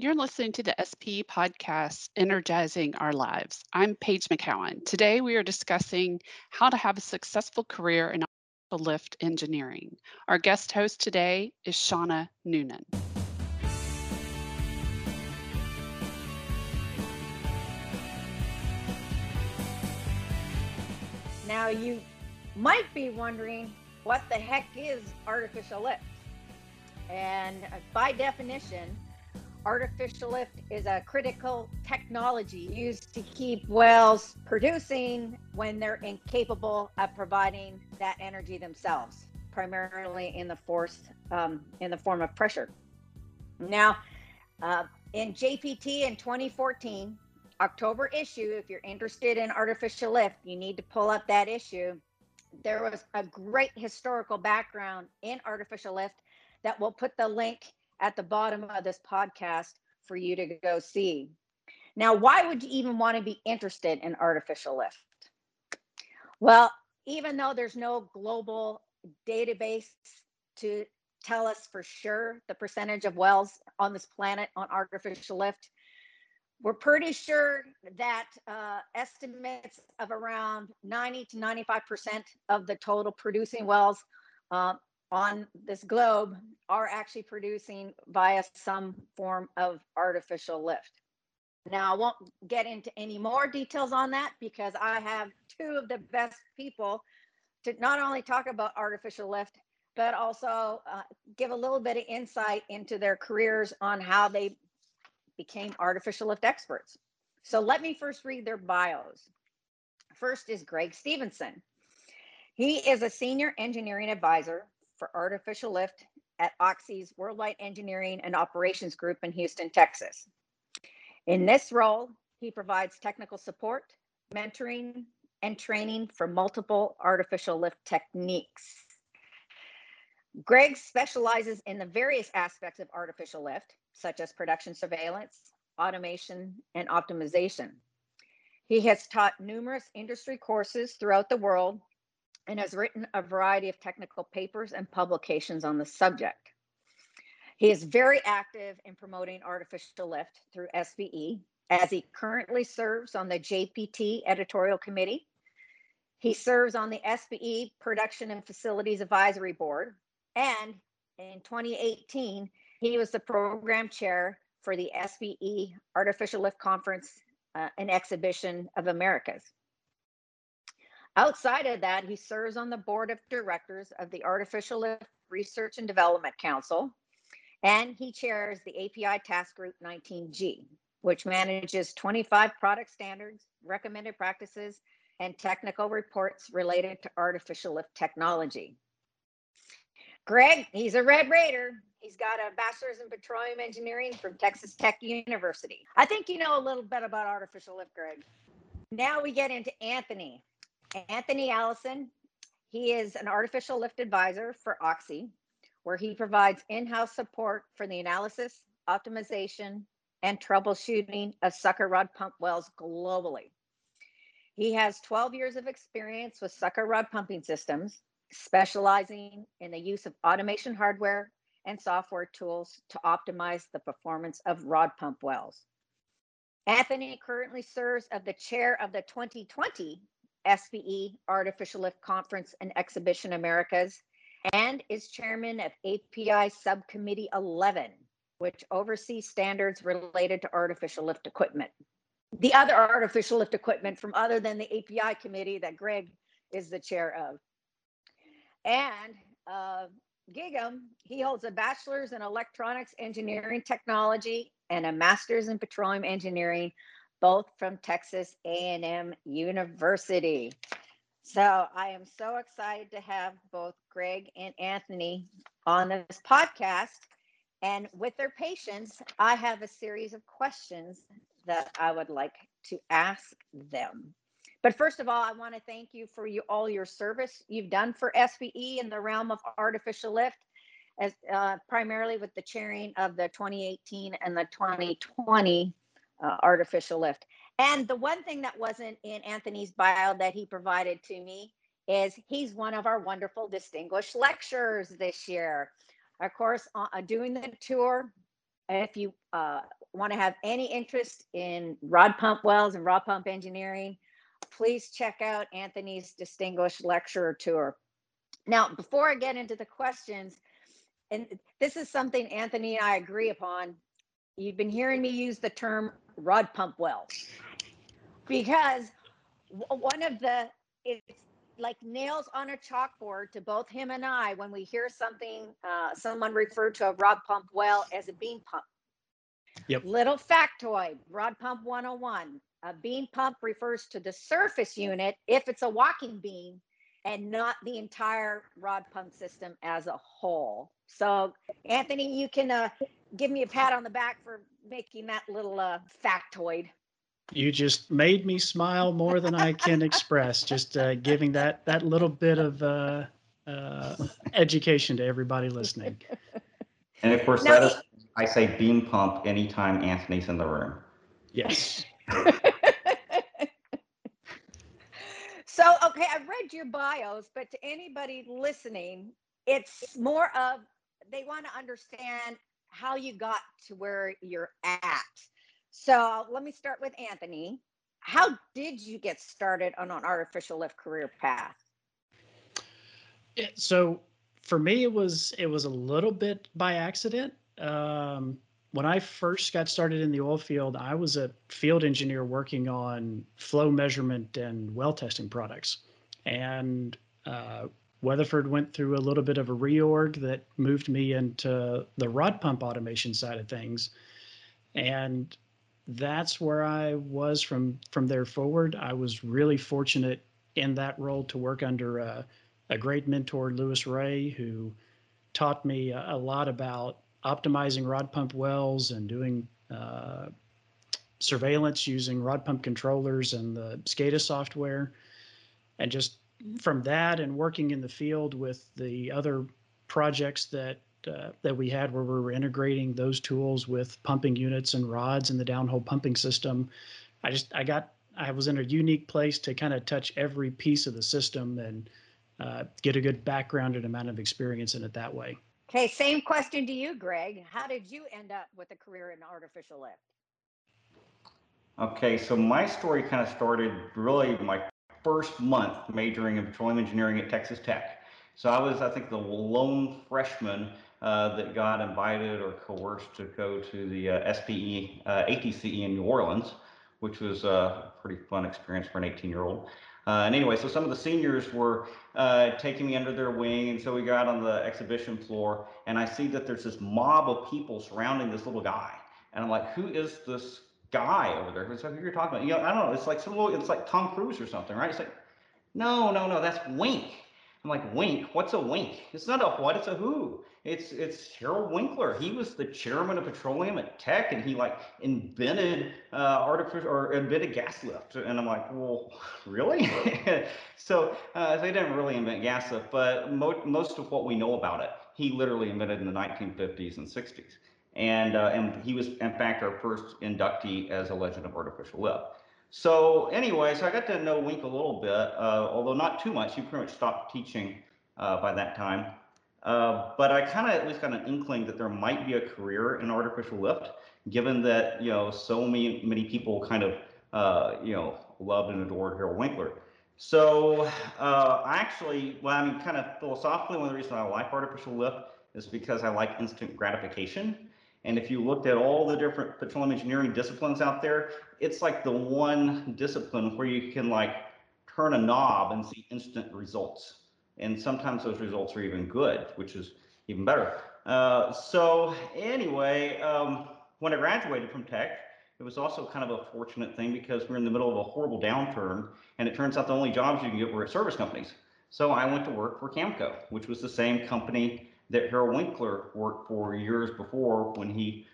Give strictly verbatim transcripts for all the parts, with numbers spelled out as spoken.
You're listening to the S P E podcast, Energizing Our Lives. I'm Paige McCowan. Today we are discussing how to have a successful career in artificial lift engineering. Our guest host today is Shauna Noonan. Now you might be wondering, what the heck is artificial lift? And by definition, artificial lift is a critical technology used to keep wells producing when they're incapable of providing that energy themselves, primarily in the force, um, in the form of pressure. Now, uh, in J P T in twenty fourteen, October issue, if you're interested in artificial lift, you need to pull up that issue. There was a great historical background in artificial lift that we'll put the link at the bottom of this podcast for you to go see. Now, why would you even want to be interested in artificial lift? Well, even though there's no global database to tell us for sure the percentage of wells on this planet on artificial lift, we're pretty sure that uh, estimates of around ninety to ninety-five percent of the total producing wells uh, on this globe are actually producing via some form of artificial lift. Now, I won't get into any more details on that because I have two of the best people to not only talk about artificial lift, but also uh, give a little bit of insight into their careers on how they became artificial lift experts. So let me first read their bios. First is Greg Stevenson. He is a senior engineering advisor for artificial lift at Oxy's Worldwide Engineering and Operations Group in Houston, Texas. In this role, he provides technical support, mentoring, and training for multiple artificial lift techniques. Greg specializes in the various aspects of artificial lift, such as production surveillance, automation, and optimization. He has taught numerous industry courses throughout the world and has written a variety of technical papers and publications on the subject. He is very active in promoting artificial lift through S P E, as he currently serves on the J P T editorial committee. He serves on the S P E Production and Facilities Advisory Board, and in twenty eighteen, he was the program chair for the S P E Artificial Lift Conference uh, and Exhibition of Americas. Outside of that, he serves on the board of directors of the Artificial Lift Research and Development Council, and he chairs the A P I Task Group nineteen G, which manages twenty-five product standards, recommended practices, and technical reports related to artificial lift technology. Greg, he's a Red Raider. He's got a bachelor's in petroleum engineering from Texas Tech University. I think you know a little bit about artificial lift, Greg. Now we get into Anthony. Anthony Allison, he is an artificial lift advisor for Oxy, where he provides in-house support for the analysis, optimization, and troubleshooting of sucker rod pump wells globally. He has twelve years of experience with sucker rod pumping systems, specializing in the use of automation hardware and software tools to optimize the performance of rod pump wells. Anthony currently serves as the chair of the twenty twenty S P E Artificial Lift Conference and Exhibition Americas, and is chairman of A P I Subcommittee eleven, which oversees standards related to artificial lift equipment. The other artificial lift equipment from other than the A P I committee that Greg is the chair of. And uh, Gigum, he holds a bachelor's in electronics engineering technology and a master's in petroleum engineering, both from Texas A and M University. So I am so excited to have both Greg and Anthony on this podcast. And with their patience, I have a series of questions that I would like to ask them. But first of all, I want to thank you for you, all your service you've done for S P E in the realm of artificial lift, as uh, primarily with the chairing of the twenty eighteen and the twenty twenty uh, artificial lift. And the one thing that wasn't in Anthony's bio that he provided to me is he's one of our wonderful distinguished lecturers this year. Of course, uh, doing the tour, if you uh, want to have any interest in rod pump wells and rod pump engineering, please check out Anthony's distinguished lecturer tour. Now, before I get into the questions, and this is something Anthony and I agree upon, you've been hearing me use the term rod pump wells, because one of the, it's like nails on a chalkboard to both him and I when we hear something, uh, someone referred to a rod pump well as a beam pump. Yep. Little factoid, rod pump one oh one. A beam pump refers to the surface unit if it's a walking beam and not the entire rod pump system as a whole. So Anthony, you can uh, give me a pat on the back for making that little uh, factoid. You just made me smile more than I can express, just uh, giving that, that little bit of uh, uh, education to everybody listening. And of course, now, that is, I say beam pump anytime Anthony's in the room. Yes. So, okay, I've read your bios, but to anybody listening, it's more of they want to understand how you got to where you're at. So let me start with Anthony. How did you get started on an artificial lift career path? So for me, it was it was a little bit by accident. Um, When I first got started in the oil field, I was a field engineer working on flow measurement and well testing products. And uh, Weatherford went through a little bit of a reorg that moved me into the rod pump automation side of things. And that's where I was from, from there forward. I was really fortunate in that role to work under a, a great mentor, Lewis Ray, who taught me a, a lot about optimizing rod pump wells and doing uh, surveillance using rod pump controllers and the SCADA software. And just from that and working in the field with the other projects that uh, that we had where we were integrating those tools with pumping units and rods and the downhole pumping system, I just, I got, I was in a unique place to kind of touch every piece of the system and uh, get a good background and amount of experience in it that way. Okay, same question to you, Greg. How did you end up with a career in artificial lift? Okay, so my story kind of started really my first month majoring in petroleum engineering at Texas Tech. So I was, I think, the lone freshman uh, that got invited or coerced to go to the uh, S P E uh, A T C E in New Orleans, which was a pretty fun experience for an eighteen-year-old. Uh, and anyway, so some of the seniors were uh, taking me under their wing. And so we got on the exhibition floor and I see that there's this mob of people surrounding this little guy. And I'm like, who is this guy over there? It's like, who you're talking about? You know, I don't know. It's like some little, it's like Tom Cruise or something, right? It's like, no, no, no, that's Wink. I'm like, Wink? What's a Wink? It's not a what, it's a who. It's it's Harold Winkler. He was the chairman of petroleum at Tech, and he like invented uh, artificial or invented gas lift. And I'm like, well, really? so uh, they didn't really invent gas lift, but mo most of what we know about it, he literally invented in the nineteen fifties and sixties. And uh, and he was in fact our first inductee as a legend of artificial lift. So anyway, so I got to know Wink a little bit, uh, although not too much. He pretty much stopped teaching uh, by that time. Uh, but I kind of at least got an inkling that there might be a career in artificial lift, given that, you know, so many, many people kind of, uh, you know, loved and adored Harold Winkler. So uh, I actually, well, I mean, kind of philosophically, one of the reasons I like artificial lift is because I like instant gratification. And if you looked at all the different petroleum engineering disciplines out there, it's like the one discipline where you can like turn a knob and see instant results. And sometimes those results are even good, which is even better. Uh, so anyway, um, when I graduated from Tech, it was also kind of a fortunate thing because we're in the middle of a horrible downturn. And it turns out the only jobs you can get were at service companies. So I went to work for CAMCO, which was the same company that Harold Winkler worked for years before when he,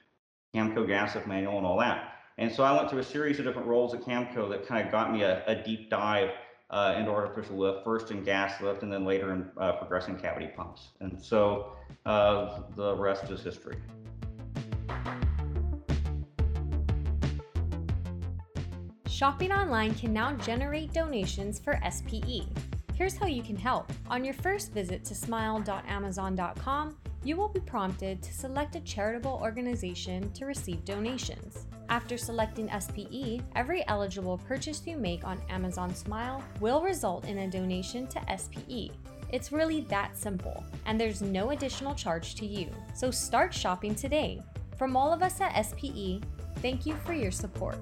CAMCO gas lift manual and all that. And so I went through a series of different roles at CAMCO that kind of got me a, a deep dive Uh, into artificial lift, first in gas lift, and then later in uh, progressing cavity pumps. And so uh, the rest is history. Shopping online can now generate donations for S P E. Here's how you can help. On your first visit to smile dot amazon dot com, you will be prompted to select a charitable organization to receive donations. After selecting S P E, every eligible purchase you make on Amazon Smile will result in a donation to S P E. It's really that simple, and there's no additional charge to you. So start shopping today. From all of us at S P E, thank you for your support.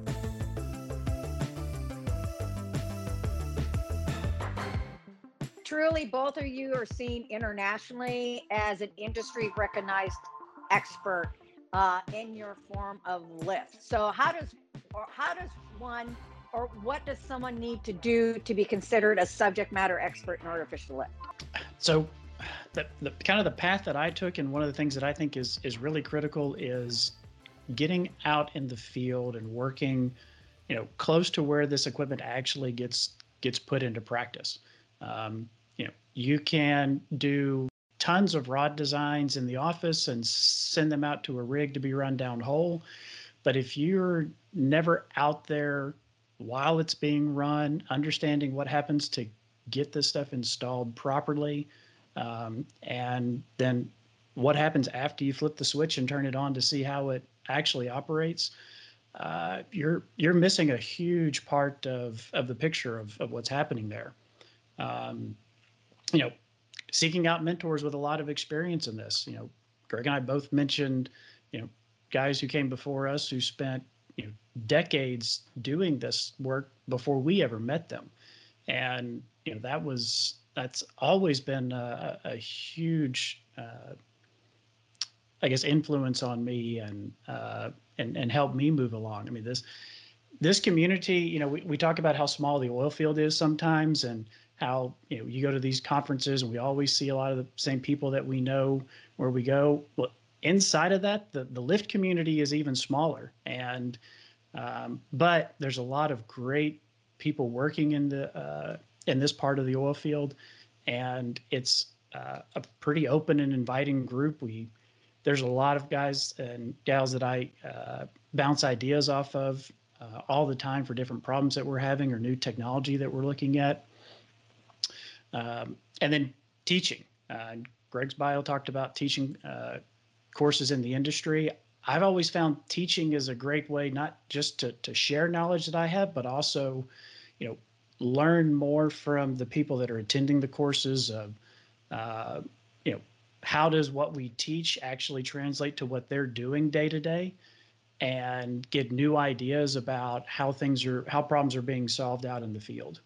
Truly, both of you are seen internationally as an industry-recognized expert uh, in your form of lift. So how does, or how does one, or what does someone need to do to be considered a subject matter expert in artificial lift? So the, the kind of the path that I took, and one of the things that I think is is really critical, is getting out in the field and working, you know, close to where this equipment actually gets gets put into practice. Um, you know, you can do tons of rod designs in the office and send them out to a rig to be run down hole. But if you're never out there while it's being run, understanding what happens to get this stuff installed properly, um, and then what happens after you flip the switch and turn it on to see how it actually operates, uh, you're you're missing a huge part of, of the picture of, of what's happening there. Um, you know, seeking out mentors with a lot of experience in this. You know, Greg and I both mentioned, you know, guys who came before us who spent, you know, decades doing this work before we ever met them. And, you know, that was, that's always been a, a huge, uh, I guess, influence on me and, uh, and, and helped me move along. I mean, this, this community, you know, we, we talk about how small the oil field is sometimes, and how, you know, you go to these conferences and we always see a lot of the same people that we know where we go. Well, inside of that, the, the lift community is even smaller. And um, but there's a lot of great people working in the uh, in this part of the oil field, and it's uh, a pretty open and inviting group. We there's a lot of guys and gals that I uh, bounce ideas off of uh, all the time for different problems that we're having or new technology that we're looking at. Um, and then teaching. Uh, Greg's bio talked about teaching uh, courses in the industry. I've always found teaching is a great way, not just to, to share knowledge that I have, but also, you know, learn more from the people that are attending the courses of, uh, you know, how does what we teach actually translate to what they're doing day to day, and get new ideas about how things are, how problems are being solved out in the field.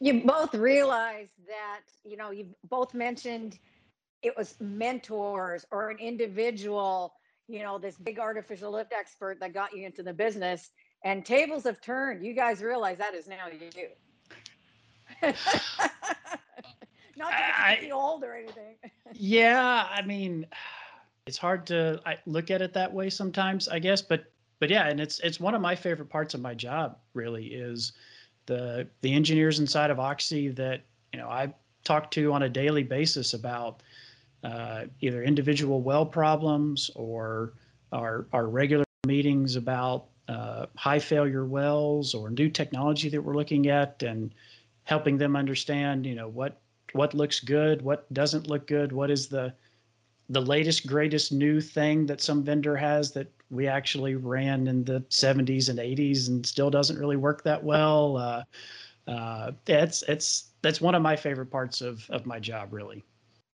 You both realize that, you know, you both mentioned it was mentors or an individual, you know, this big artificial lift expert that got you into the business, and tables have turned. You guys realize that is now you. Not to be old or anything. Yeah, I mean, it's hard to I look at it that way sometimes, I guess. But but yeah, and it's it's one of my favorite parts of my job, really, is the the engineers inside of Oxy that, you know, I talk to on a daily basis about uh, either individual well problems or our, our regular meetings about uh, high failure wells or new technology that we're looking at, and helping them understand, you know, what what looks good, what doesn't look good, what is the the latest, greatest new thing that some vendor has that we actually ran in the seventies and eighties and still doesn't really work that well. Uh, uh, it's, it's, that's one of my favorite parts of, of my job, really.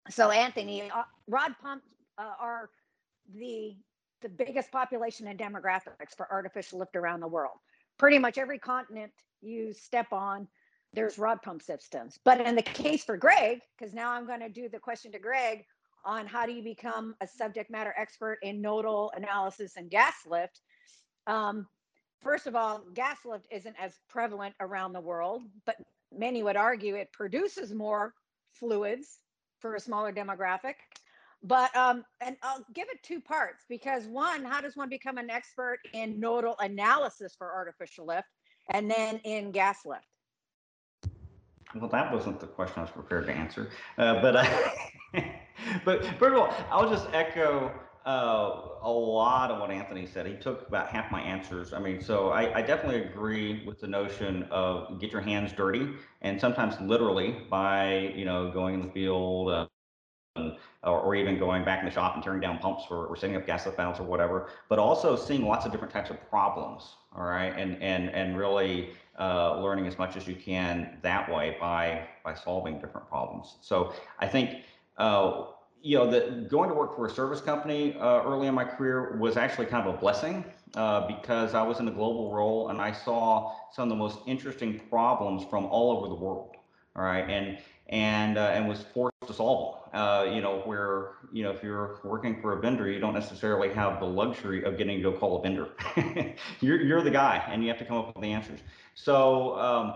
So Anthony, uh, rod pumps uh, are the, the biggest population and demographics for artificial lift around the world. Pretty much every continent you step on, there's rod pump systems. But in the case for Greg, because now I'm going to do the question to Greg, on how do you become a subject matter expert in nodal analysis and gas lift. Um, first of all, gas lift isn't as prevalent around the world, but many would argue it produces more fluids for a smaller demographic. But, um, and I'll give it two parts, because one, how does one become an expert in nodal analysis for artificial lift, and then in gas lift? Well, that wasn't the question I was prepared to answer, uh, but uh, but first of all, I'll just echo uh, a lot of what Anthony said. He took about half my answers. I mean, so I, I definitely agree with the notion of get your hands dirty, and sometimes literally by, you know, going in the field, uh, and or, or even going back in the shop and tearing down pumps for, or setting up gas lift valves or whatever, but also seeing lots of different types of problems. All right. And, and, and really uh, learning as much as you can that way by, by solving different problems. So I think, uh, you know, the, going to work for a service company uh, early in my career was actually kind of a blessing uh, because I was in a global role and I saw some of the most interesting problems from all over the world. All right. And, and, uh, and was forced to solve them. Uh, you know, where, you know, if you're working for a vendor, you don't necessarily have the luxury of getting to go call a vendor. you're, you're the guy and you have to come up with the answers. So, um,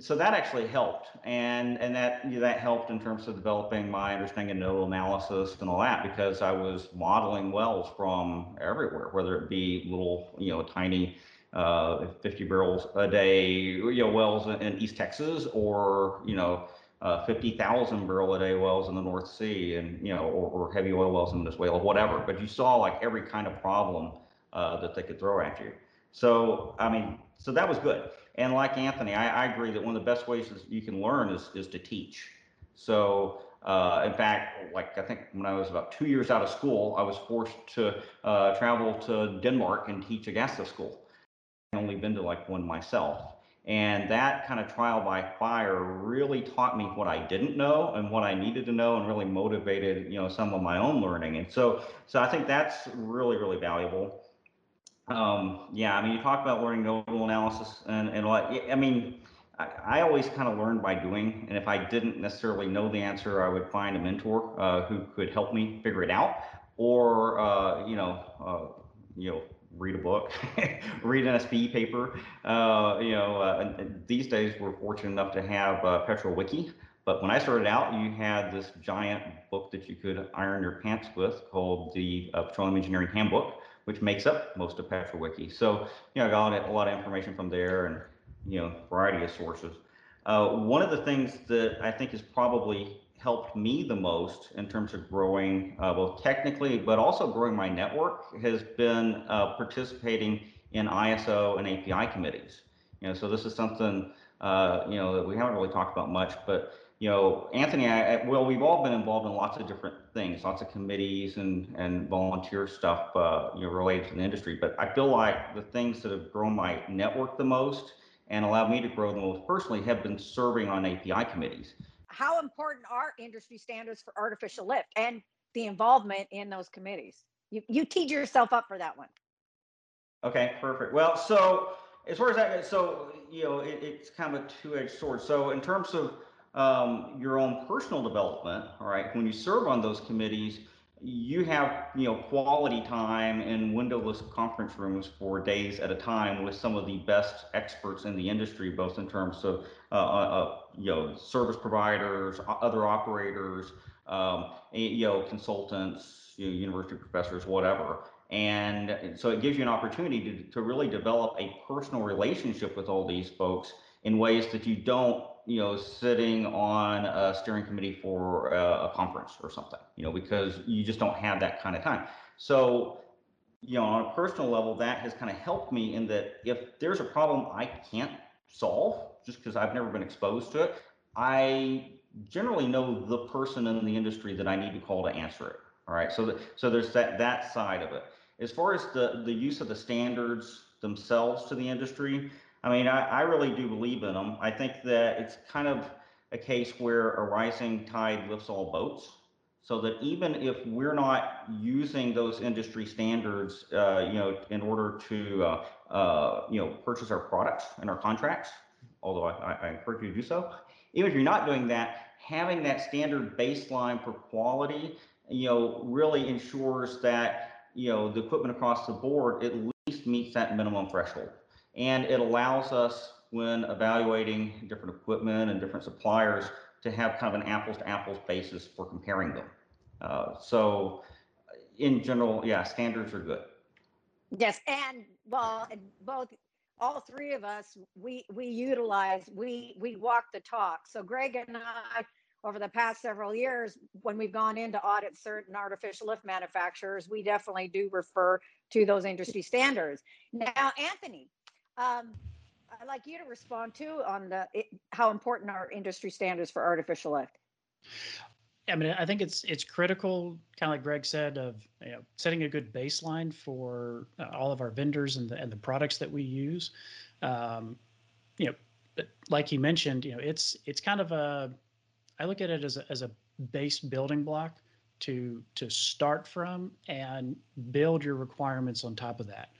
so that actually helped. And, and that, you know, that helped in terms of developing my understanding of nodal analysis and all that, because I was modeling wells from everywhere, whether it be little, you know, tiny, uh, fifty barrels a day, you know, wells in East Texas, or, you know, Uh, fifty thousand barrel a day wells in the North Sea, and, you know, or, or heavy oil wells in Venezuela, whatever. But you saw like every kind of problem uh, that they could throw at you. So, I mean, so that was good. And like Anthony, I, I agree that one of the best ways that you can learn is, is to teach. So, uh, in fact, like I think when I was about two years out of school, I was forced to uh, travel to Denmark and teach a gas lift school. I've only been to like one myself. And that kind of trial by fire really taught me what I didn't know and what I needed to know, and really motivated, you know, some of my own learning. And so, so I think that's really, really valuable. Um, yeah, I mean, you talk about learning nodal analysis and, and like, I mean, I, I always kind of learned by doing. And if I didn't necessarily know the answer, I would find a mentor uh, who could help me figure it out, or, uh, you know, uh, you know, read a book, read an S P E paper. Uh, you know, uh, these days we're fortunate enough to have uh, PetroWiki, but when I started out, you had this giant book that you could iron your pants with called the uh, Petroleum Engineering Handbook, which makes up most of PetroWiki. So, you know, I got a lot of information from there and, you know, variety of sources. Uh, one of the things that I think has probably helped me the most in terms of growing uh, both technically, but also growing my network, has been uh, participating in I S O and A P I committees. You know, so this is something, uh, you know, that we haven't really talked about much, but, you know, Anthony, I, I, well, we've all been involved in lots of different things, lots of committees and, and volunteer stuff, uh, you know, related to the industry. But I feel like the things that have grown my network the most and allowed me to grow the most personally have been serving on A P I committees. How important are industry standards for artificial lift and the involvement in those committees? You, you teed yourself up for that one. Okay, perfect. Well, so as far as that goes, so, you know, it, it's kind of a two-edged sword. So in terms of um, your own personal development, all right, when you serve on those committees, you have, you know, quality time in windowless conference rooms for days at a time with some of the best experts in the industry, both in terms of, uh, uh, you know, service providers, other operators, um, you know, consultants, you know, university professors, whatever. And so it gives you an opportunity to, to really develop a personal relationship with all these folks in ways that you don't, you know, sitting on a steering committee for a, a conference or something, you know, because you just don't have that kind of time. So, you know, on a personal level, that has kind of helped me in that if there's a problem I can't solve just because I've never been exposed to it, I generally know the person in the industry that I need to call to answer it. All right. So, the, so there's that, that side of it. As far as the, the use of the standards themselves to the industry, I mean, I, I really do believe in them. I think that it's kind of a case where a rising tide lifts all boats, so that even if we're not using those industry standards, uh, you know, in order to, uh, uh, you know, purchase our products and our contracts, although I, I encourage you to do so, even if you're not doing that, having that standard baseline for quality, you know, really ensures that, you know, the equipment across the board at least meets that minimum threshold. And it allows us, when evaluating different equipment and different suppliers, to have kind of an apples to apples basis for comparing them. Uh, so in general, yeah, standards are good. Yes. And well, both, all three of us, we, we utilize, we, we walk the talk. So Greg and I, over the past several years, when we've gone in to audit certain artificial lift manufacturers, we definitely do refer to those industry standards. Now, Anthony, Um, I'd like you to respond too on the, it, how important are industry standards for artificial lift? I mean, I think it's it's critical, kind of like Greg said, of you know, setting a good baseline for uh, all of our vendors and the and the products that we use. Um, you know, but like he mentioned, you know, it's it's kind of a, I look at it as a, as a base building block to to start from and build your requirements on top of that.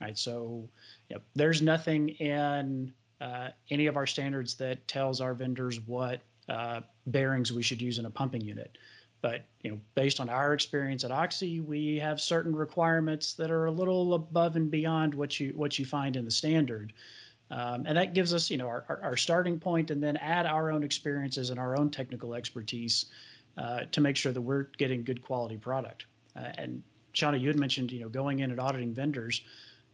Right. So, you know, there's nothing in uh, any of our standards that tells our vendors what Uh, bearings we should use in a pumping unit. But you know, based on our experience at Oxy, we have certain requirements that are a little above and beyond what you what you find in the standard. Um, and that gives us, you know, our, our, our starting point, and then add our own experiences and our own technical expertise uh, to make sure that we're getting good quality product. Uh, and Shauna, you had mentioned, you know, going in and auditing vendors.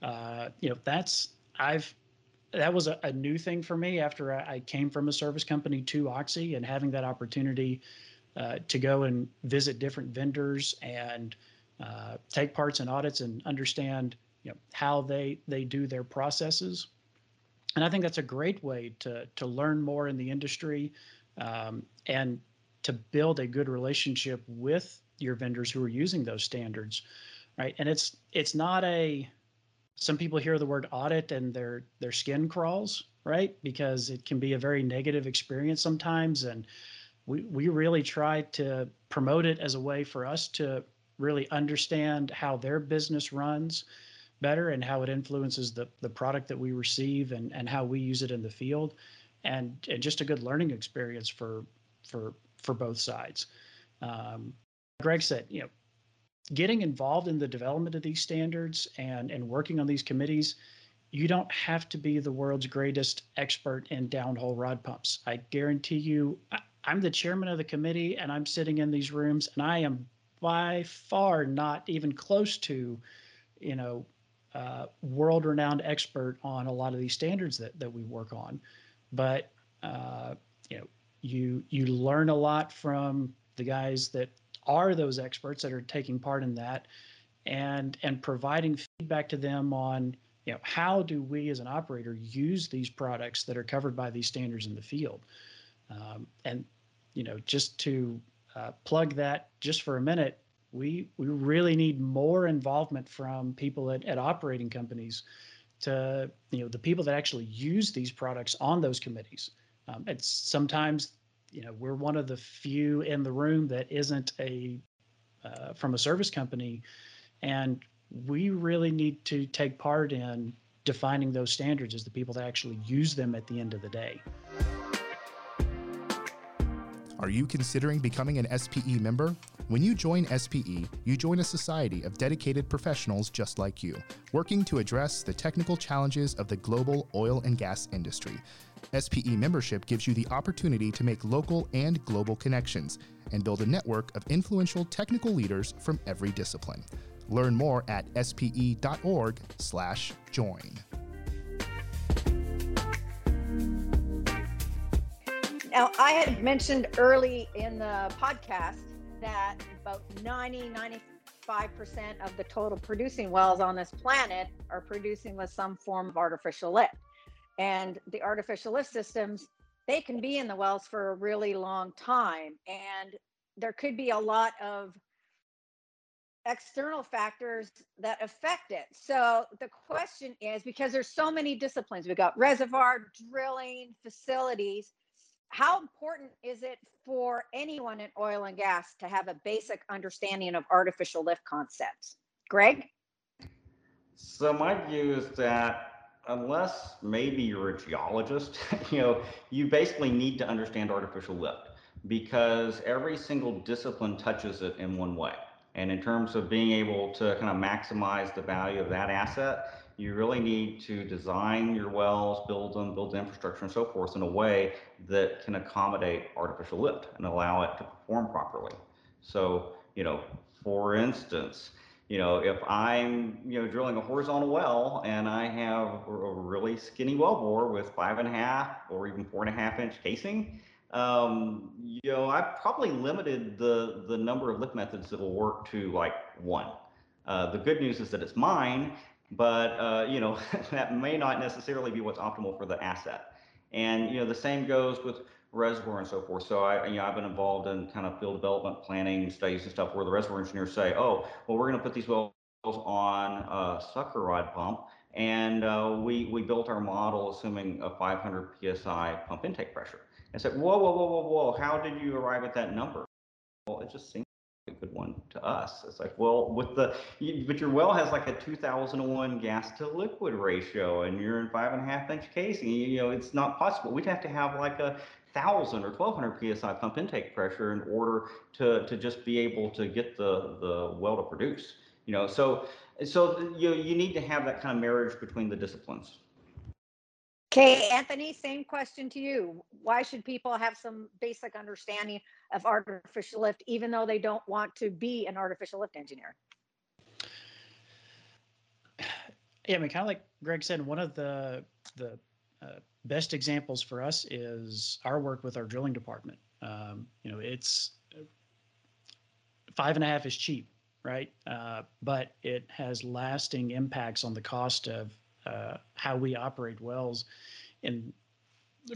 Uh, you know, that's, I've That was a, a new thing for me after I, I came from a service company to Oxy, and having that opportunity uh, to go and visit different vendors and uh, take parts in audits and understand, you know, how they they do their processes. And I think that's a great way to to learn more in the industry um, and to build a good relationship with your vendors who are using those standards, right? And it's it's not a some people hear the word audit and their their skin crawls, right? Because it can be a very negative experience sometimes. And we, we really try to promote it as a way for us to really understand how their business runs better and how it influences the, the product that we receive and, and how we use it in the field. And, and just a good learning experience for for for both sides. Um, Greg said, you know, getting involved in the development of these standards and, and working on these committees, you don't have to be the world's greatest expert in downhole rod pumps. I guarantee you, I, I'm the chairman of the committee and I'm sitting in these rooms and I am by far not even close to, you know, uh, world-renowned expert on a lot of these standards that, that we work on. But, uh, you know, you, you learn a lot from the guys that are those experts that are taking part in that, and and providing feedback to them on, you know, how do we as an operator use these products that are covered by these standards in the field. Um, and, you know, just to uh, plug that just for a minute, we we really need more involvement from people at, at operating companies to, you know, the people that actually use these products on those committees. Um, it's sometimes, you know, we're one of the few in the room that isn't a uh, from a service company, and we really need to take part in defining those standards as the people that actually use them at the end of the day. Are you considering becoming an S P E member? When you join S P E, you join a society of dedicated professionals just like you, working to address the technical challenges of the global oil and gas industry. S P E membership gives you the opportunity to make local and global connections and build a network of influential technical leaders from every discipline. Learn more at S P E dot org slash join. Now, I had mentioned early in the podcast that about ninety, ninety-five percent of the total producing wells on this planet are producing with some form of artificial lift. And the artificial lift systems, they can be in the wells for a really long time. And there could be a lot of external factors that affect it. So the question is, because there's so many disciplines, we've got reservoir, drilling, facilities, how important is it for anyone in oil and gas to have a basic understanding of artificial lift concepts? Greg? So my view is that unless maybe you're a geologist, you know, you basically need to understand artificial lift, because every single discipline touches it in one way. And in terms of being able to kind of maximize the value of that asset, you really need to design your wells, build them, build the infrastructure and so forth in a way that can accommodate artificial lift and allow it to perform properly. So, you know, for instance, you know, if I'm, you know, drilling a horizontal well and I have a really skinny wellbore with five and a half or even four and a half inch casing, um, you know, I've probably limited the, the number of lift methods that will work to like one. Uh, the good news is that it's mine, but, uh, you know, that may not necessarily be what's optimal for the asset. And, you know, the same goes with reservoir and so forth. So I, you know, I've been involved in kind of field development planning studies and stuff where the reservoir engineers say, oh, well, we're going to put these wells on a sucker rod pump. And uh, we, we built our model assuming a five hundred P S I pump intake pressure. I said, whoa, whoa, whoa, whoa, whoa, how did you arrive at that number? Well, it just seemed like a good one to us. It's like, well, with the, but your well has like a two thousand one gas to liquid ratio and you're in five and a half inch casing, you know, it's not possible. We'd have to have like a thousand or twelve hundred P S I pump intake pressure in order to, to just be able to get the, the well to produce, you know, so. So you, you need to have that kind of marriage between the disciplines. Okay, Anthony, same question to you. Why should people have some basic understanding of artificial lift, even though they don't want to be an artificial lift engineer? Yeah, I mean, kind of like Greg said, one of the, the uh, best examples for us is our work with our drilling department. Um, you know, it's five and a half is cheap. Right, uh, but it has lasting impacts on the cost of uh, how we operate wells, in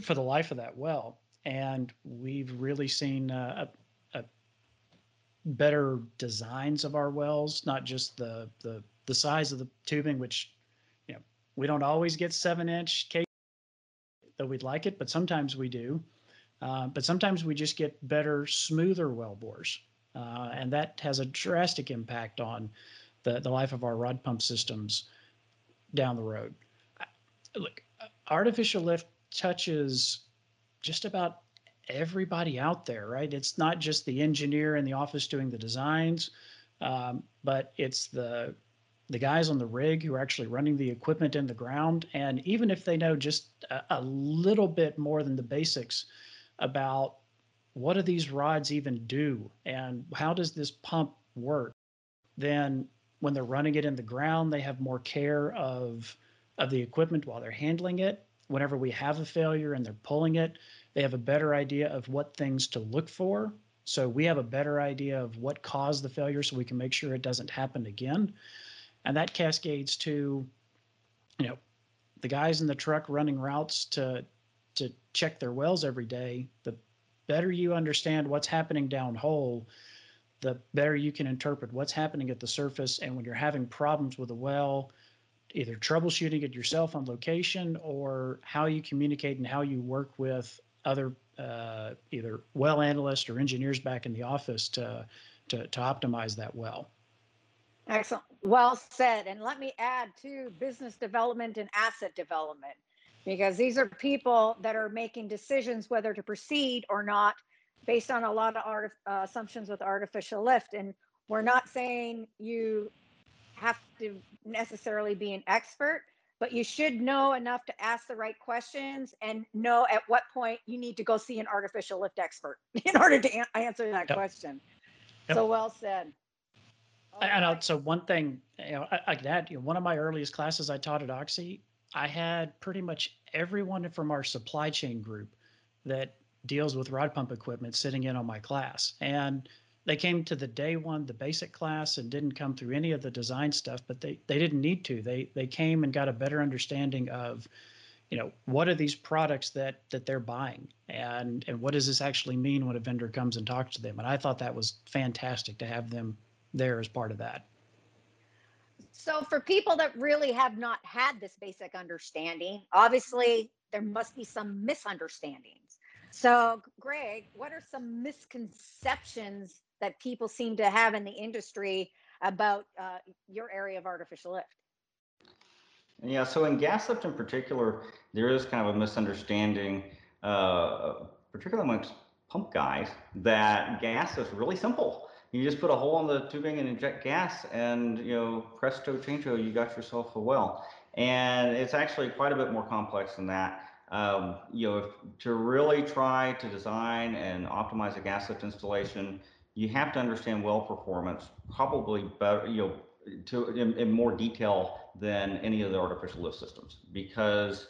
for the life of that well. And we've really seen uh, a, a better designs of our wells, not just the the the size of the tubing, which you know we don't always get seven inch case, though we'd like it, but sometimes we do. Uh, but sometimes we just get better, smoother well bores. Uh, and that has a drastic impact on the, the life of our rod pump systems down the road. Look, artificial lift touches just about everybody out there, right? It's not just the engineer in the office doing the designs, um, but it's the, the guys on the rig who are actually running the equipment in the ground. And even if they know just a, a little bit more than the basics about what do these rods even do and how does this pump work, then when they're running it in the ground, they have more care of, of the equipment while they're handling it. Whenever we have a failure and they're pulling it, they have a better idea of what things to look for. So we have a better idea of what caused the failure so we can make sure it doesn't happen again. And that cascades to, you know, the guys in the truck running routes to, to check their wells every day. The better you understand what's happening downhole, the better you can interpret what's happening at the surface. And when you're having problems with a well, either troubleshooting it yourself on location or how you communicate and how you work with other uh, either well analysts or engineers back in the office to, to, to optimize that well. Excellent. Well said. And let me add to business development and asset development, because these are people that are making decisions whether to proceed or not based on a lot of art, uh, assumptions with artificial lift. And we're not saying you have to necessarily be an expert, but you should know enough to ask the right questions and know at what point you need to go see an artificial lift expert in order to an answer that yep. question. Yep. So well said. All and right. So one thing, you know, I, I could add, you know, one of my earliest classes I taught at Oxy, I had pretty much everyone from our supply chain group that deals with rod pump equipment sitting in on my class. And they came to the day one, the basic class, and didn't come through any of the design stuff, but they, they didn't need to. They they came and got a better understanding of, you know, what are these products that that they're buying? And, and what does this actually mean when a vendor comes and talks to them? And I thought that was fantastic to have them there as part of that. So for people that really have not had this basic understanding, obviously there must be some misunderstandings. So Greg, what are some misconceptions that people seem to have in the industry about uh, your area of artificial lift? Yeah, so in gas lift in particular, there is kind of a misunderstanding, uh, particularly amongst pump guys, that gas is really simple. You just put a hole in the tubing and inject gas and, you know, presto chango, you got yourself a well. And it's actually quite a bit more complex than that. Um, you know, if, to really try to design and optimize a gas lift installation, you have to understand well performance probably better, you know, to, in, in more detail than any of the artificial lift systems, because,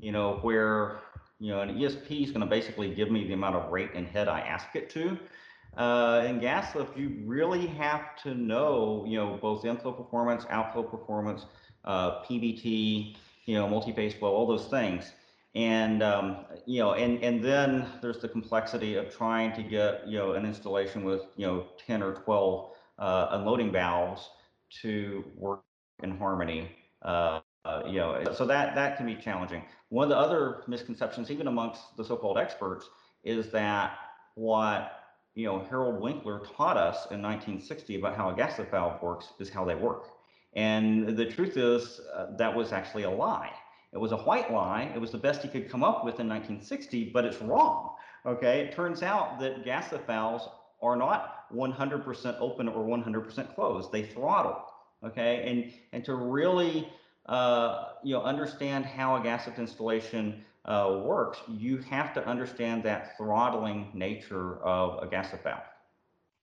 you know, where, you know, an E S P is going to basically give me the amount of rate and head I ask it to. Uh, in gas lift, you really have to know, you know, both inflow performance, outflow performance, uh, P V T, you know, multi-phase flow, all those things. And, um, you know, and, and then there's the complexity of trying to get, you know, an installation with, you know, ten or twelve uh, unloading valves to work in harmony. Uh, uh, you know, so that, that can be challenging. One of the other misconceptions, even amongst the so-called experts, is that what, you know, Harold Winkler taught us in nineteen sixty about how a gas lift valve works is how they work. And the truth is uh, that was actually a lie. It was a white lie. It was the best he could come up with in nineteen sixty, but it's wrong. Okay, it turns out that gas lift valves are not one hundred percent open or one hundred percent closed. They throttle. Okay, and and to really uh, you know understand how a gas lift installation uh, works, you have to understand that throttling nature of a gas lift valve.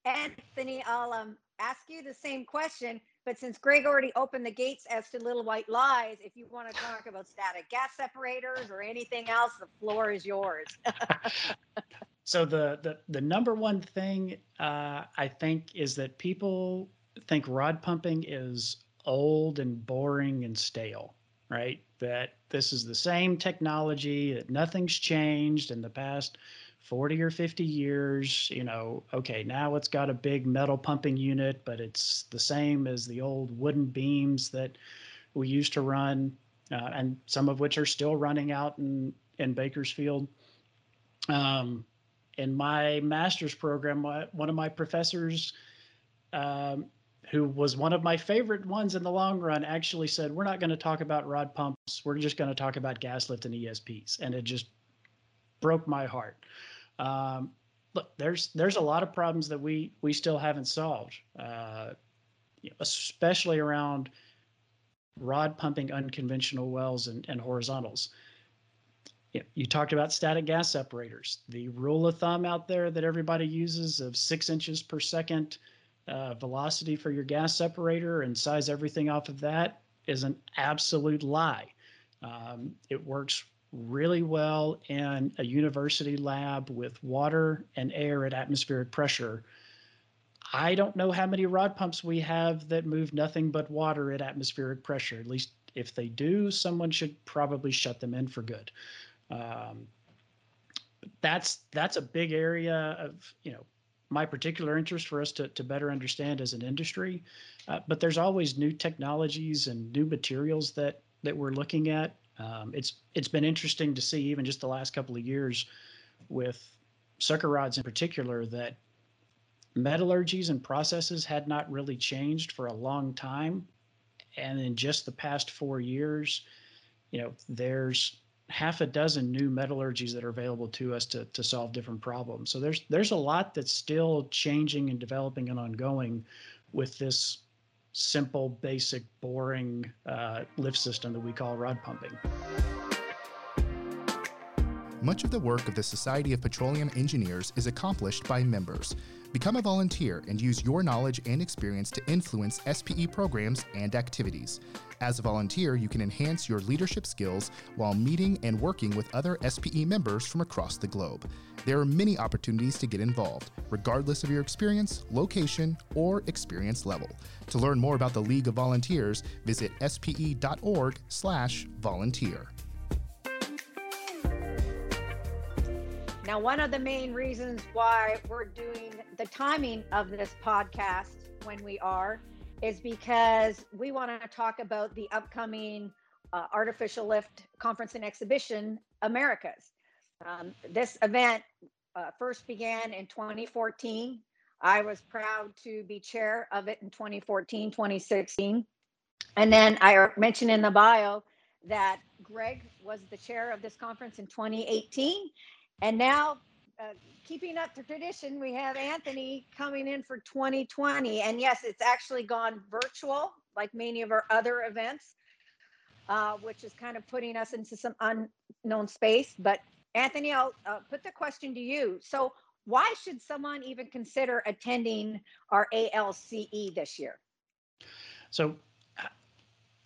Anthony, I'll um, ask you the same question. But since Greg already opened the gates as to little white lies, if you want to talk about static gas separators or anything else, the floor is yours. So the, the the number one thing uh, I think is that people think rod pumping is old and boring and stale, right? That this is the same technology, that nothing's changed in the past forty or fifty years, you know, okay, now it's got a big metal pumping unit, but it's the same as the old wooden beams that we used to run, uh, and some of which are still running out in, in Bakersfield. Um, in my master's program, one of my professors, um, who was one of my favorite ones in the long run, actually said, we're not going to talk about rod pumps. We're just going to talk about gas lift and E S Ps. And it just broke my heart. Um, look, there's there's a lot of problems that we we still haven't solved, uh, especially around rod pumping unconventional wells and, and horizontals. You know, you talked about static gas separators. The rule of thumb out there that everybody uses of six inches per second uh, velocity for your gas separator and size everything off of that is an absolute lie. Um, it works really well in a university lab with water and air at atmospheric pressure. I don't know how many rod pumps we have that move nothing but water at atmospheric pressure. At least if they do, someone should probably shut them in for good. Um, that's that's a big area of, you know, my particular interest for us to, to better understand as an industry. Uh, but there's always new technologies and new materials that that we're looking at. Um, it's it's been interesting to see, even just the last couple of years with sucker rods in particular, that metallurgies and processes had not really changed for a long time. And in just the past four years, you know, there's half a dozen new metallurgies that are available to us to, to solve different problems. So there's there's a lot that's still changing and developing and ongoing with this simple, basic, boring uh, lift system that we call rod pumping. Much of the work of the Society of Petroleum Engineers is accomplished by members. Become a volunteer and use your knowledge and experience to influence S P E programs and activities. As a volunteer, you can enhance your leadership skills while meeting and working with other S P E members from across the globe. There are many opportunities to get involved, regardless of your experience, location, or experience level. To learn more about the League of Volunteers, visit S P E dot org slash volunteer. Now, one of the main reasons why we're doing the timing of this podcast when we are is because we want to talk about the upcoming uh, Artificial Lift Conference and Exhibition Americas. Um, this event uh, first began in twenty fourteen. I was proud to be chair of it in twenty fourteen, twenty sixteen. And then I mentioned in the bio that Greg was the chair of this conference in twenty eighteen. And now, uh, keeping up the tradition, we have Anthony coming in for twenty twenty. And yes, it's actually gone virtual, like many of our other events, uh, which is kind of putting us into some unknown space. But Anthony, I'll uh, put the question to you. So why should someone even consider attending our A L C E this year? So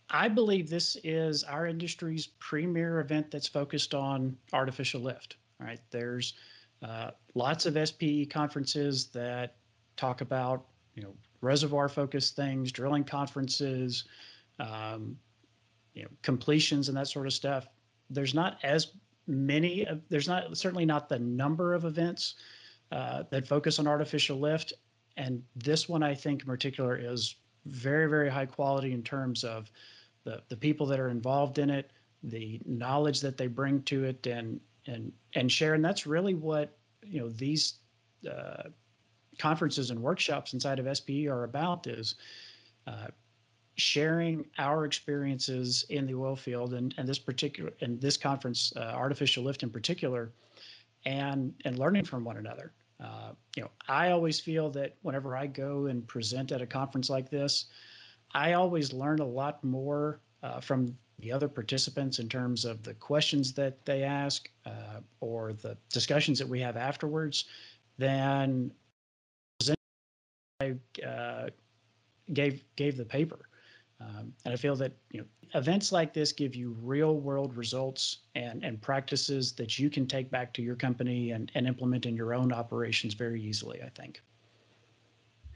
I believe this is our industry's premier event that's focused on artificial lift. All right, there's uh, lots of S P E conferences that talk about, you know, reservoir-focused things, drilling conferences, um, you know, completions and that sort of stuff. There's not as many of, there's not certainly not the number of events uh, that focus on artificial lift. And this one, I think in particular, is very, very high quality in terms of the, the people that are involved in it, the knowledge that they bring to it, and and and share. And that's really what, you know, these uh, conferences and workshops inside of S P E are about, is uh, sharing our experiences in the oil field, and and this particular and this conference, uh, artificial lift in particular, and and learning from one another. Uh, you know, I always feel that whenever I go and present at a conference like this, I always learn a lot more uh, from the other participants in terms of the questions that they ask uh, or the discussions that we have afterwards than I uh, gave gave the paper. Um, and I feel that, you know, events like this give you real world results and, and practices that you can take back to your company and, and implement in your own operations very easily, I think.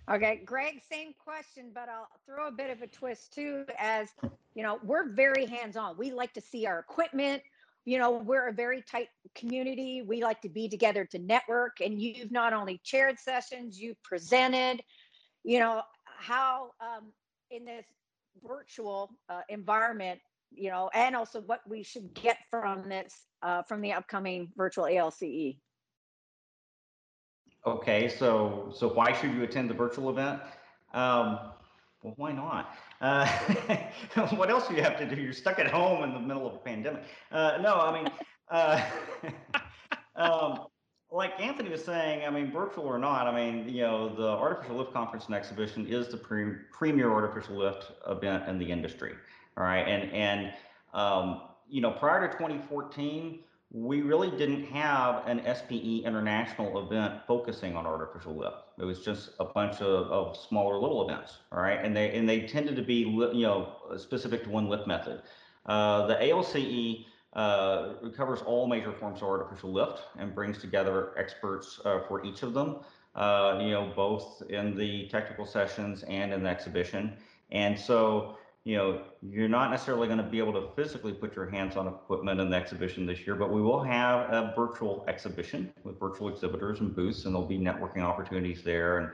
Okay, Greg, same question, but I'll throw a bit of a twist too, as, you know, we're very hands-on. We like to see our equipment. You know, we're a very tight community. We like to be together to network, and you've not only chaired sessions, you've presented. You know, how um, in this virtual uh, environment, you know, and also what we should get from this, uh, from the upcoming virtual A L C E. Okay, so so why should you attend the virtual event? Um, well, why not? Uh, what else do you have to do? You're stuck at home in the middle of a pandemic. Uh, no, I mean, uh, um, like Anthony was saying, I mean, virtual or not, I mean, you know, the Artificial Lift Conference and Exhibition is the pre premier artificial lift event in the industry. All right, and and um, you know, prior to twenty fourteen. We really didn't have an S P E international event focusing on artificial lift. It was just a bunch of, of smaller little events, all right? And they and they tended to be, you know, specific to one lift method. Uh, the A L C E uh, covers all major forms of artificial lift and brings together experts uh, for each of them, uh, you know, both in the technical sessions and in the exhibition. And so, you know, you're not necessarily going to be able to physically put your hands on equipment in the exhibition this year, but we will have a virtual exhibition with virtual exhibitors and booths, and there'll be networking opportunities there. And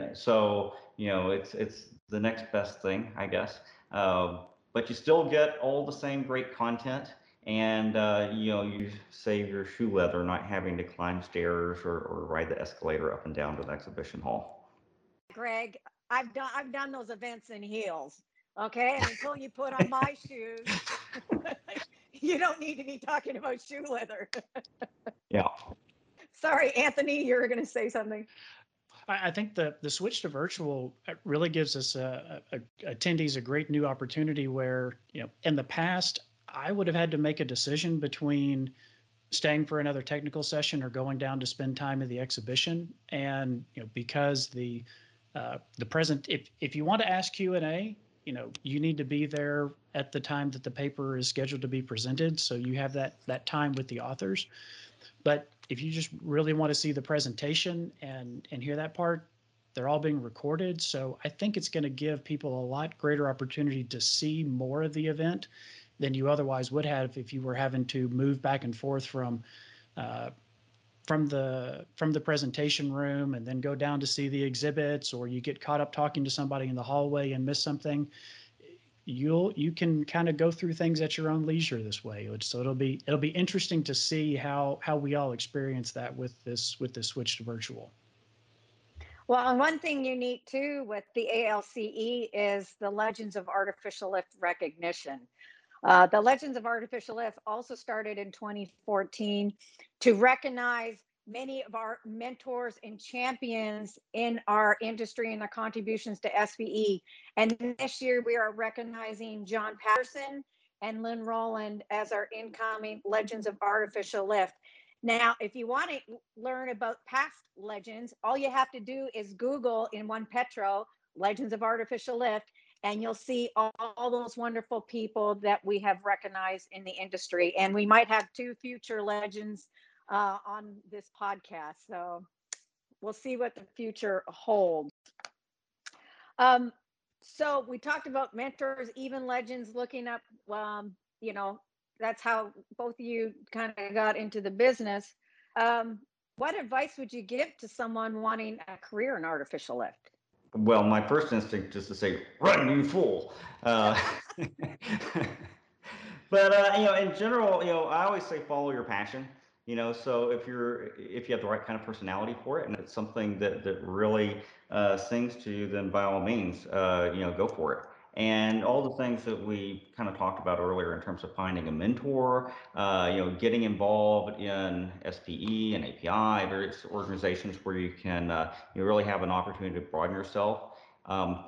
and so, you know, it's it's the next best thing, I guess. Uh, but you still get all the same great content, and uh, you know, you save your shoe leather not having to climb stairs or, or ride the escalator up and down to the exhibition hall. Greg, I've done I've done those events in heels. Okay, and until you put on my shoes, you don't need to be talking about shoe leather. Yeah. Sorry, Anthony, you were going to say something. I, I think the, the switch to virtual really gives us a, a, a attendees a great new opportunity where, you know, in the past, I would have had to make a decision between staying for another technical session or going down to spend time at the exhibition. And, you know, because the, uh, the present, if, if you want to ask Q and A, you know, you need to be there at the time that the paper is scheduled to be presented. So you have that that time with the authors. But if you just really want to see the presentation and and hear that part, they're all being recorded. So I think it's going to give people a lot greater opportunity to see more of the event than you otherwise would have if you were having to move back and forth from uh, from the from the presentation room and then go down to see the exhibits, or you get caught up talking to somebody in the hallway and miss something. You'll you can kind of go through things at your own leisure this way. So it'll be it'll be interesting to see how how we all experience that with this with this switch to virtual. Well, and one thing unique too with the A L C E is the Legends of Artificial Lift recognition. Uh, the Legends of Artificial Lift also started in twenty fourteen to recognize many of our mentors and champions in our industry and their contributions to S P E. And this year we are recognizing John Patterson and Lynn Rowland as our incoming Legends of Artificial Lift. Now, if you want to learn about past legends, all you have to do is Google in OnePetro Legends of Artificial Lift, and you'll see all, all those wonderful people that we have recognized in the industry. And we might have two future legends uh, on this podcast. So we'll see what the future holds. Um, so we talked about mentors, even legends, looking up, um, you know, that's how both of you kind of got into the business. Um, what advice would you give to someone wanting a career in artificial lift? Well, my first instinct is to say, run, you fool. Uh, but, uh, you know, in general, you know, I always say follow your passion. You know, so if you're if you have the right kind of personality for it and it's something that, that really uh, sings to you, then by all means, uh, you know, go for it. And all the things that we kind of talked about earlier in terms of finding a mentor, uh, you know, getting involved in S P E and A P I, various organizations where you can uh, you really have an opportunity to broaden yourself. Um,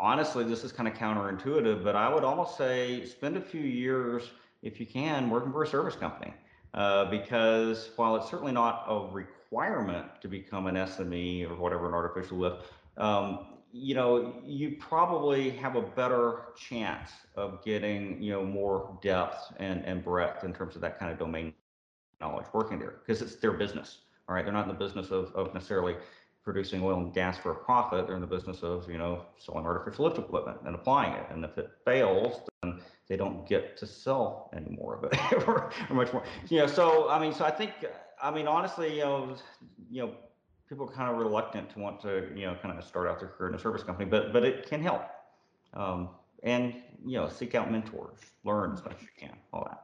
honestly, this is kind of counterintuitive, but I would almost say spend a few years, if you can, working for a service company. Uh, because while it's certainly not a requirement to become an S M E or whatever an artificial lift, um, you know, you probably have a better chance of getting, you know, more depth and, and breadth in terms of that kind of domain knowledge working there, because it's their business. All right. They're not in the business of, of necessarily producing oil and gas for a profit. They're in the business of, you know, selling artificial lift equipment and applying it. And if it fails, then they don't get to sell any more of it or much more. You know, so, I mean, so I think, I mean, honestly, you know, you know, people are kind of reluctant to want to, you know, kind of start out their career in a service company, but, but it can help. Um, and, you know, seek out mentors, learn as much as you can, all that.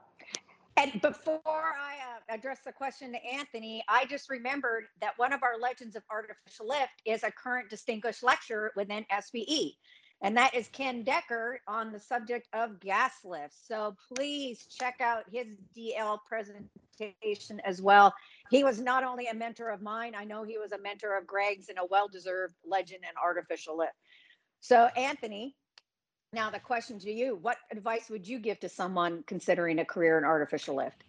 And before I uh, address the question to Anthony, I just remembered that one of our Legends of Artificial Lift is a current distinguished lecturer within S P E, and that is Ken Decker on the subject of gas lifts. So please check out his D L presentation as well. He was not only a mentor of mine, I know he was a mentor of Greg's and a well-deserved legend in artificial lift. So Anthony, now the question to you, what advice would you give to someone considering a career in artificial lift?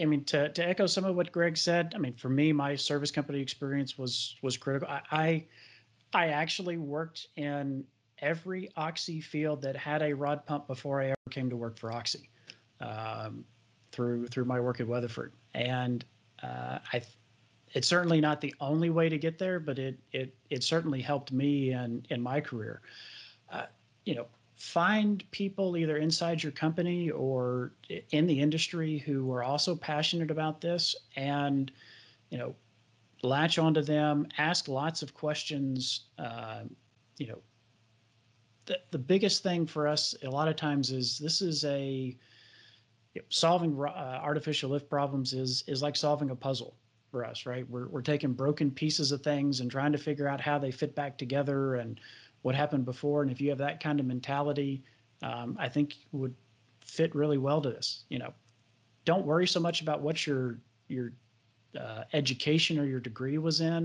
I mean, to, to echo some of what Greg said, I mean, for me, my service company experience was was critical. I, I, I actually worked in every Oxy field that had a rod pump before I ever came to work for Oxy um, through, through my work at Weatherford. And uh, I, it's certainly not the only way to get there, but it, it, it certainly helped me in, in my career. Uh, You know, find people either inside your company or in the industry who are also passionate about this, and you know, latch onto them. Ask lots of questions. Uh, you know, the the biggest thing for us a lot of times is this is a you know, solving uh, artificial lift problems is is like solving a puzzle for us, right? We're we're taking broken pieces of things and trying to figure out how they fit back together and what happened before. And if you have that kind of mentality, um, I think would fit really well to this. You know, don't worry so much about what your your uh, education or your degree was in.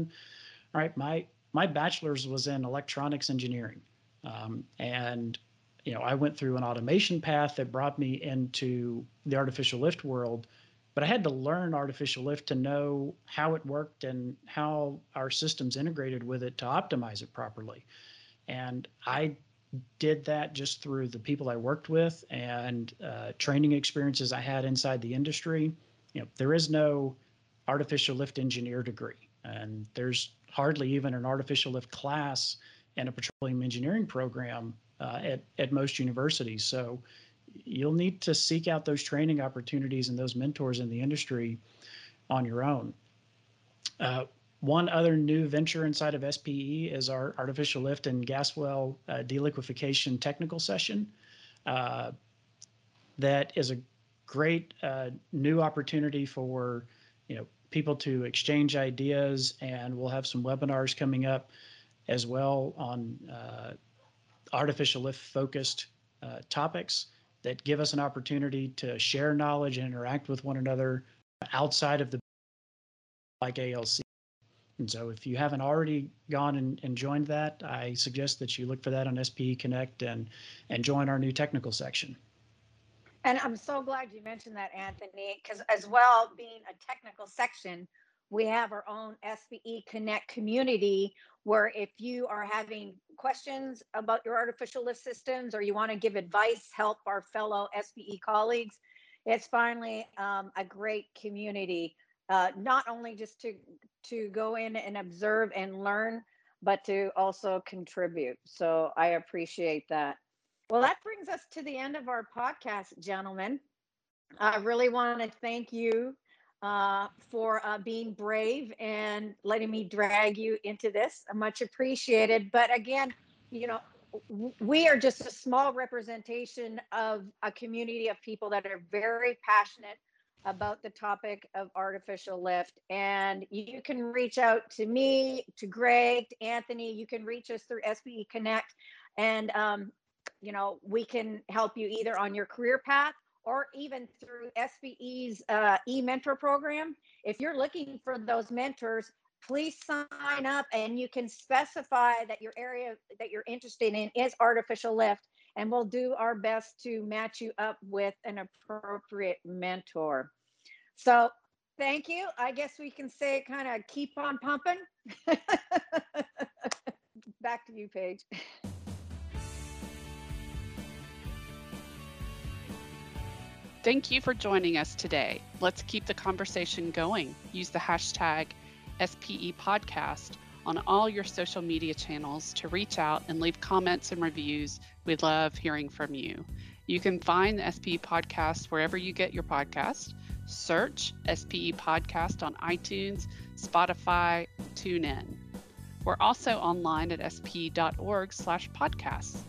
All right, my my bachelor's was in electronics engineering, um, and you know, I went through an automation path that brought me into the artificial lift world. But I had to learn artificial lift to know how it worked and how our systems integrated with it to optimize it properly. And I did that just through the people I worked with and uh, training experiences I had inside the industry. You know, there is no artificial lift engineer degree, and there's hardly even an artificial lift class in a petroleum engineering program uh, at, at most universities. So you'll need to seek out those training opportunities and those mentors in the industry on your own. Uh, One other new venture inside of S P E is our artificial lift and gas well uh, deliquification technical session. Uh, that is a great uh, new opportunity for you know people to exchange ideas, and we'll have some webinars coming up as well on uh, artificial lift focused uh, topics that give us an opportunity to share knowledge and interact with one another outside of the like A L C. And so if you haven't already gone and, and joined that, I suggest that you look for that on S P E Connect and, and join our new technical section. And I'm so glad you mentioned that, Anthony, because as well being a technical section, we have our own S P E Connect community, where if you are having questions about your artificial lift systems or you want to give advice, help our fellow S P E colleagues, it's finally um, a great community. Uh, not only just to to go in and observe and learn, but to also contribute. So I appreciate that. Well, that brings us to the end of our podcast, gentlemen. I really want to thank you uh, for uh, being brave and letting me drag you into this. Much appreciated. But again, you know, we are just a small representation of a community of people that are very passionate about the topic of artificial lift. And you can reach out to me, to Greg, to Anthony. You can reach us through S P E Connect. And, um, you know, we can help you either on your career path or even through S P E's uh, e-mentor program. If you're looking for those mentors, please sign up, and you can specify that your area that you're interested in is artificial lift, and we'll do our best to match you up with an appropriate mentor. So thank you. I guess we can say kind of keep on pumping. Back to you, Paige. Thank you for joining us today. Let's keep the conversation going. Use the hashtag S P E podcast on all your social media channels to reach out and leave comments and reviews. We love hearing from you. You can find the S P E podcast wherever you get your podcast. Search S P E podcast on iTunes, Spotify, TuneIn. We're also online at S P E dot org slash podcasts.